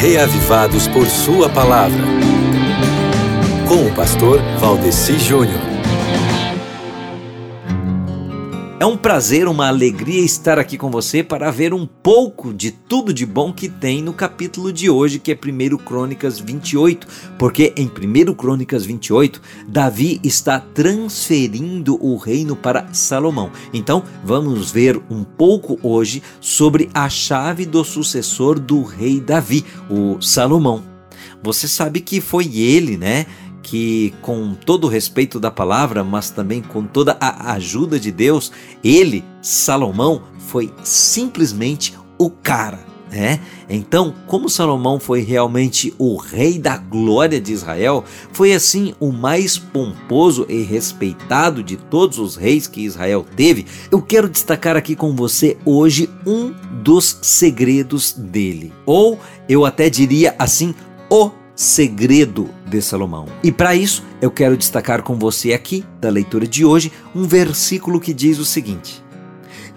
Reavivados por Sua Palavra, com o pastor Valdeci Júnior. É um prazer, uma alegria estar aqui com você para ver um pouco de tudo de bom que tem no capítulo de hoje, que é 1 Crônicas 28, porque em 1 Crônicas 28, Davi está transferindo o reino para Salomão. Então, vamos ver um pouco hoje sobre a chave do sucessor do rei Davi, o Salomão. Você sabe que foi ele, né? Que com todo o respeito da palavra, mas também com toda a ajuda de Deus, ele, Salomão, foi simplesmente o cara, né? Então, como Salomão foi realmente o rei da glória de Israel, foi assim o mais pomposo e respeitado de todos os reis que Israel teve. Eu quero destacar aqui com você hoje um dos segredos dele, ou eu até diria assim, o segredo de Salomão. E para isso, eu quero destacar com você aqui, da leitura de hoje, um versículo que diz o seguinte: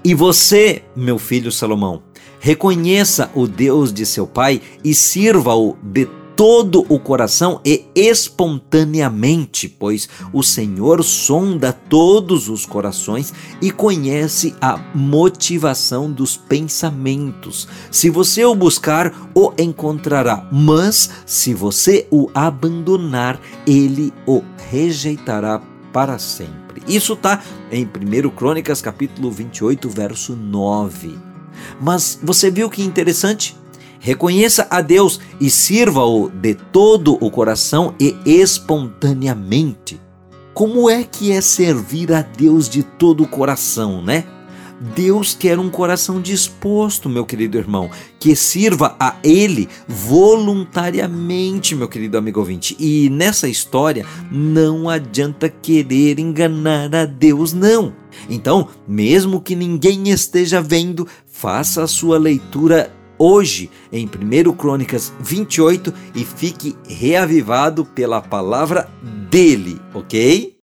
E você, meu filho Salomão, reconheça o Deus de seu pai e sirva-o de todo o coração e espontaneamente, pois o Senhor sonda todos os corações e conhece a motivação dos pensamentos. Se você o buscar, o encontrará, mas se você o abandonar, ele o rejeitará para sempre. Isso está em 1 Crônicas capítulo 28, verso 9. Mas você viu que interessante? Reconheça a Deus e sirva-o de todo o coração e espontaneamente. Como é que é servir a Deus de todo o coração, né? Deus quer um coração disposto, meu querido irmão, que sirva a Ele voluntariamente, meu querido amigo ouvinte. E nessa história não adianta querer enganar a Deus, não. Então, mesmo que ninguém esteja vendo, faça a sua leitura hoje, em 1 Crônicas 28, e fique reavivado pela palavra dele, ok?